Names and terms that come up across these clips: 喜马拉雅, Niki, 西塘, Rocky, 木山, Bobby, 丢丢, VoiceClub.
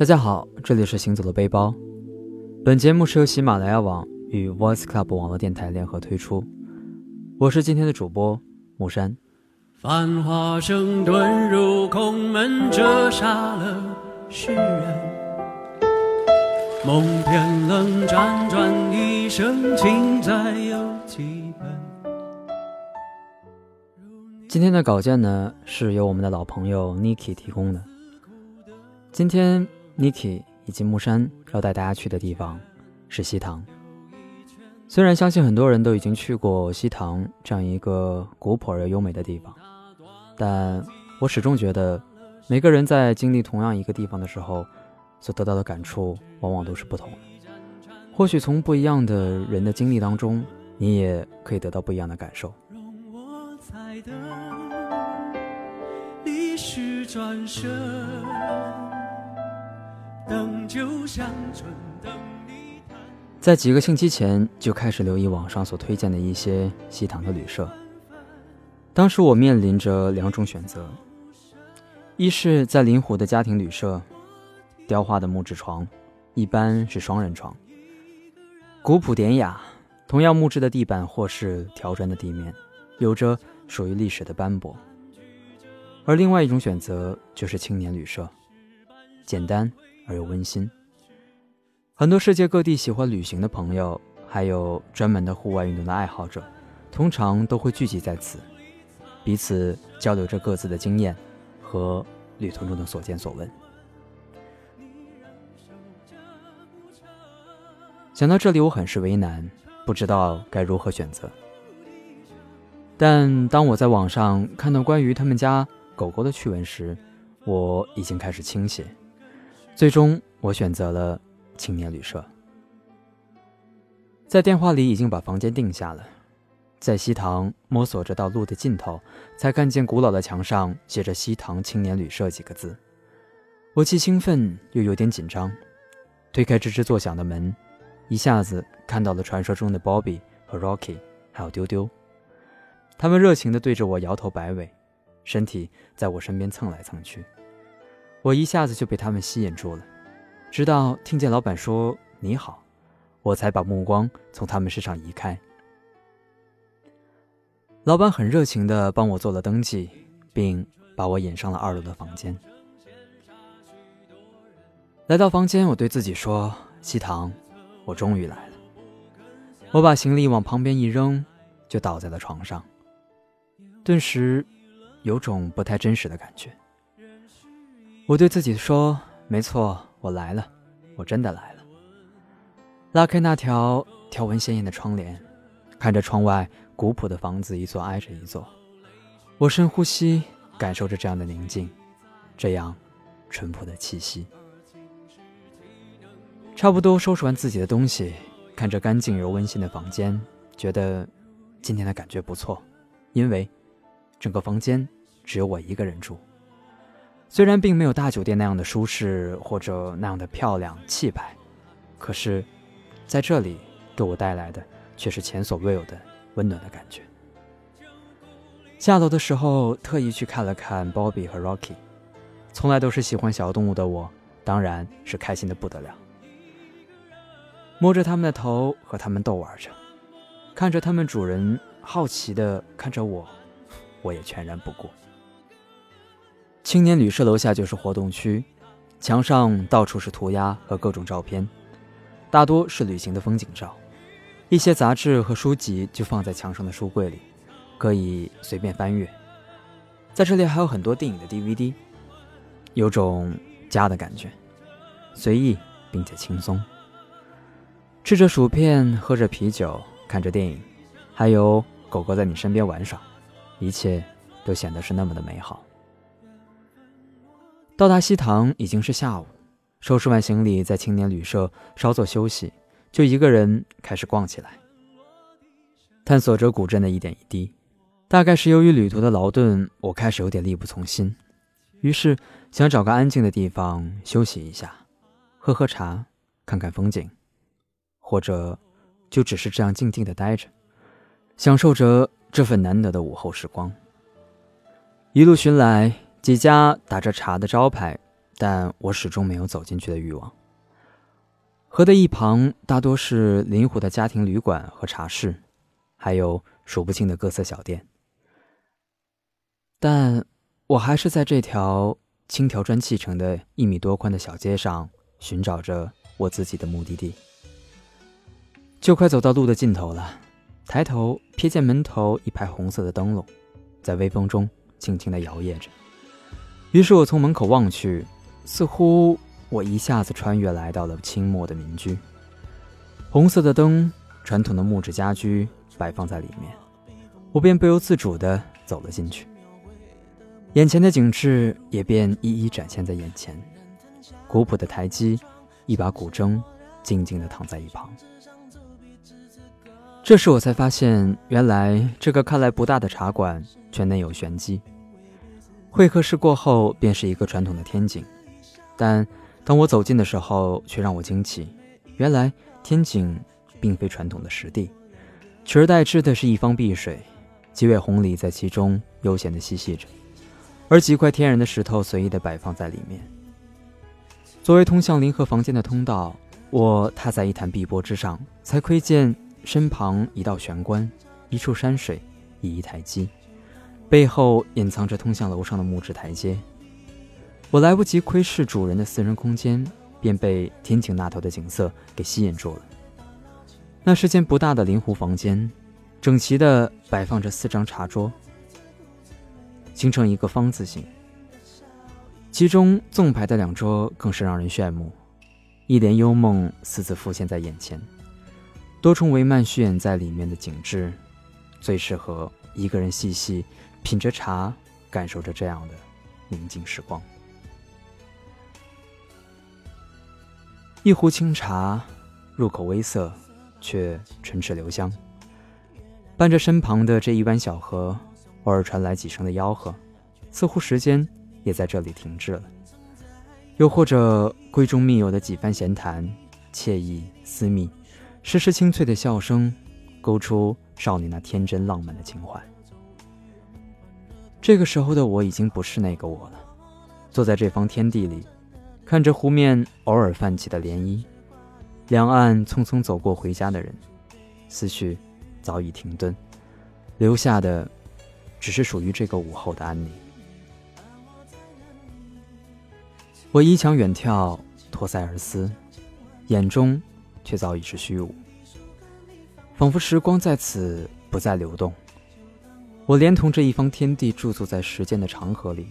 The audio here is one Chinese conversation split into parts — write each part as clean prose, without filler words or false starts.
大家好，这里是行走的背包。本节目是由喜马拉雅网与 VoiceClub 网络电台联合推出，我是今天的主播木山。繁华声遁入空门，折杀了世人，梦偏冷，辗转一生，情再有几分。今天的稿件呢，是由我们的老朋友 Niki 提供的。今天 Niki 以及木山要带大家去的地方是西塘。虽然相信很多人都已经去过西塘这样一个古朴而优美的地方，但我始终觉得每个人在经历同样一个地方的时候，所得到的感触往往都是不同的。或许从不一样的人的经历当中，你也可以得到不一样的感受。在几个星期前就开始留意网上所推荐的一些西塘的旅社。当时我面临着两种选择，一是在临湖的家庭旅社，雕花的木质床，一般是双人床，古朴典雅，同样木质的地板或是条砖的地面，有着属于历史的斑驳。而另外一种选择就是青年旅社，简单而又温馨。很多世界各地喜欢旅行的朋友，还有专门的户外运动的爱好者，通常都会聚集在此，彼此交流着各自的经验和旅途中的所见所闻。想到这里，我很是为难，不知道该如何选择。但当我在网上看到关于他们家狗狗的趣闻时，我已经开始倾斜，最终我选择了青年旅社。在电话里已经把房间定下了，在西塘摸索着到路的尽头，才看见古老的墙上写着西塘青年旅社几个字。我既兴奋又有点紧张，推开吱吱作响的门，一下子看到了传说中的 Bobby 和 Rocky 还有丢丢。他们热情地对着我摇头摆尾，身体在我身边蹭来蹭去，我一下子就被他们吸引住了。直到听见老板说你好，我才把目光从他们身上移开。老板很热情地帮我做了登记，并把我引上了2楼的房间。来到房间，我对自己说，西塘，我终于来了。我把行李往旁边一扔，就倒在了床上，顿时有种不太真实的感觉。我对自己说，没错，我来了，我真的来了。拉开那条条纹鲜艳的窗帘，看着窗外古朴的房子一座挨着一座，我深呼吸，感受着这样的宁静，这样淳朴的气息。差不多收拾完自己的东西，看着干净又温馨的房间，觉得今天的感觉不错，因为整个房间只有我一个人住。虽然并没有大酒店那样的舒适或者那样的漂亮气派，可是在这里给我带来的却是前所未有的温暖的感觉。下楼的时候特意去看了看 Bobby 和 Rocky， 从来都是喜欢小动物的我当然是开心的不得了，摸着他们的头和他们逗玩着，看着他们主人好奇地看着我，我也全然不顾。青年旅社楼下就是活动区，墙上到处是涂鸦和各种照片，大多是旅行的风景照。一些杂志和书籍就放在墙上的书柜里，可以随便翻阅。在这里还有很多电影的 DVD， 有种家的感觉，随意并且轻松。吃着薯片，喝着啤酒，看着电影，还有狗狗在你身边玩耍，一切都显得是那么的美好。到达西塘已经是下午，收拾完行李，在青年旅社稍作休息，就一个人开始逛起来，探索着古镇的一点一滴。大概是由于旅途的劳顿，我开始有点力不从心，于是想找个安静的地方休息一下，喝喝茶，看看风景，或者就只是这样静静地待着，享受着这份难得的午后时光。一路寻来，几家打着茶的招牌但我始终没有走进去的欲望。河的一旁大多是林湖的家庭旅馆和茶室，还有数不清的各色小店。但我还是在这条青条砖砌成的1米多宽的小街上寻找着我自己的目的地。就快走到路的尽头了，抬头瞥见门头一排红色的灯笼在微风中轻轻地摇曳着。于是我从门口望去，似乎我一下子穿越来到了清末的民居。红色的灯，传统的木质家居摆放在里面，我便不由自主地走了进去。眼前的景致也便一一展现在眼前，古朴的台基，一把古筝静静地躺在一旁。这时我才发现，原来这个看来不大的茶馆全内有玄机。会客室过后便是一个传统的天井，但当我走近的时候却让我惊奇，原来天井并非传统的石地，取而代之的是一方碧水，几尾红鲤在其中悠闲地嬉戏着，而几块天然的石头随意地摆放在里面。作为通向临河房间的通道，我踏在一潭碧波之上，才窥见身旁一道玄关，一处山水，一一台基，背后隐藏着通向楼上的木质台阶。我来不及窥视主人的私人空间，便被天井那头的景色给吸引住了。那是间不大的临湖房间，整齐地摆放着4张茶桌，形成一个方字形。其中纵排的2桌更是让人炫目，一帘幽梦私自浮现在眼前，多重帷幔虚掩在里面的景致，最适合一个人细细品着茶，感受着这样的宁静时光。一壶清茶，入口微涩，却唇齿留香。伴着身旁的这一湾小河，偶尔传来几声的吆喝，似乎时间也在这里停滞了。又或者闺中密友的几番闲谈，惬意私密，时时清脆的笑声勾出少女那天真浪漫的情怀。这个时候的我已经不是那个我了，坐在这方天地里，看着湖面偶尔泛起的涟漪，两岸匆匆走过回家的人，思绪早已停顿，留下的只是属于这个午后的安宁。我依墙远眺，托腮而思，眼中却早已是虚无，仿佛时光在此不再流动。我连同这一方天地驻足在时间的长河里，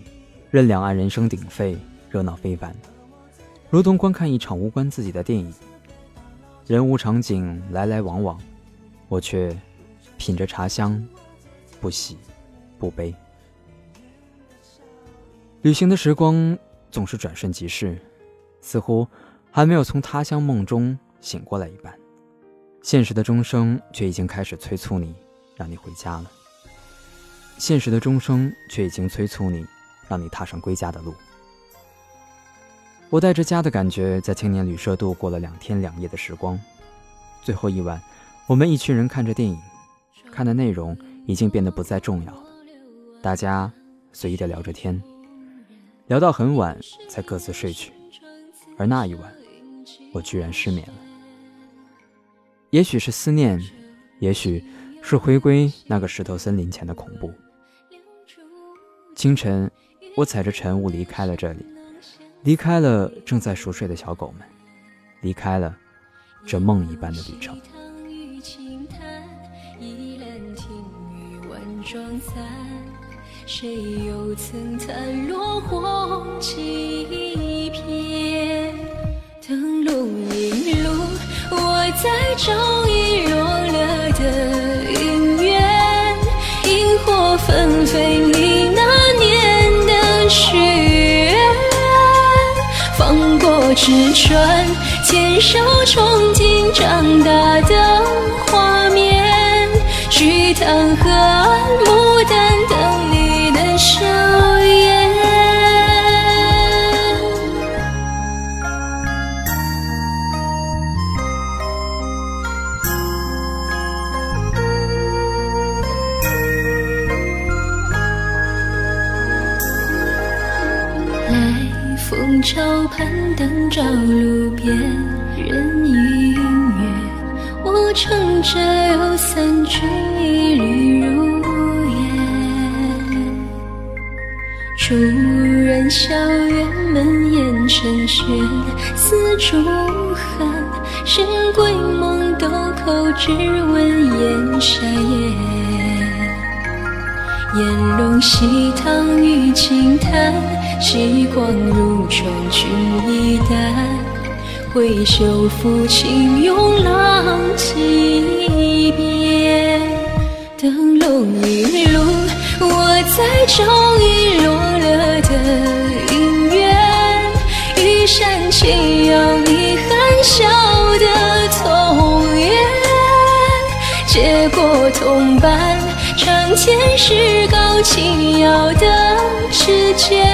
任两岸人声鼎沸，热闹非凡，如同观看一场无关自己的电影。人无常景，来来往往，我却品着茶香，不喜不悲。旅行的时光总是转瞬即逝，似乎还没有从他乡梦中醒过来一般，现实的钟声却已经开始催促你，让你回家了。现实的钟声却已经催促你，让你踏上归家的路。我带着家的感觉，在青年旅社度过了2天2夜的时光。最后一晚，我们一群人看着电影，看的内容已经变得不再重要了，大家随意地聊着天，聊到很晚才各自睡去。而那一晚，我居然失眠了。也许是思念，也许是回归那个石头森林前的恐怖。清晨，我踩着晨雾离开了这里，离开了正在熟睡的小狗们，离开了这梦一般的旅程。谁又曾残落红几片灯笼引路，我在找遗落了的姻缘，萤火纷飞你那年的许愿，放过纸船，牵手憧憬长大的画面，菊塘河岸牡丹等你的笑颜。来风潮攀登照路边人影月，我乘着有三军一缕如烟，终无人笑园门掩尘喧，四处恨神鬼梦豆蔻，只闻烟沙烟，烟笼溪塘与轻叹，曦光如窗君一旦，挥袖抚琴咏浪几遍，灯笼一路我在找遗落了的姻缘，一扇轻摇一含笑的童颜，结果同伴长天是高轻摇的指尖，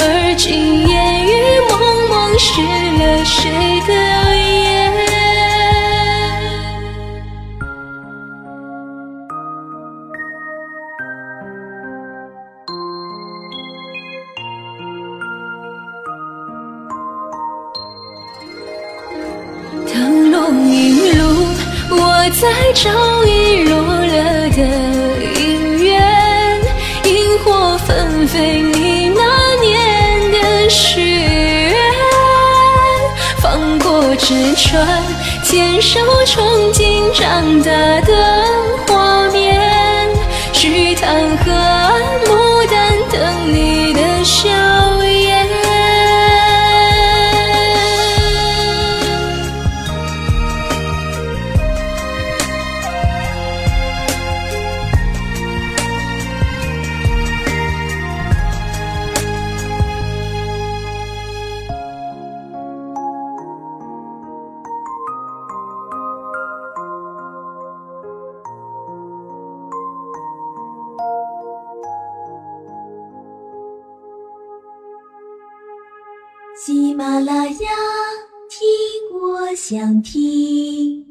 而今烟雨蒙蒙湿了谁的眼。灯笼引路我在找遗落了的姻缘，萤火纷飞你那年的誓愿，放过纸船牵手憧憬长大的画面，去淌河岸牡丹等你的笑颜。喜马拉雅，听我想听。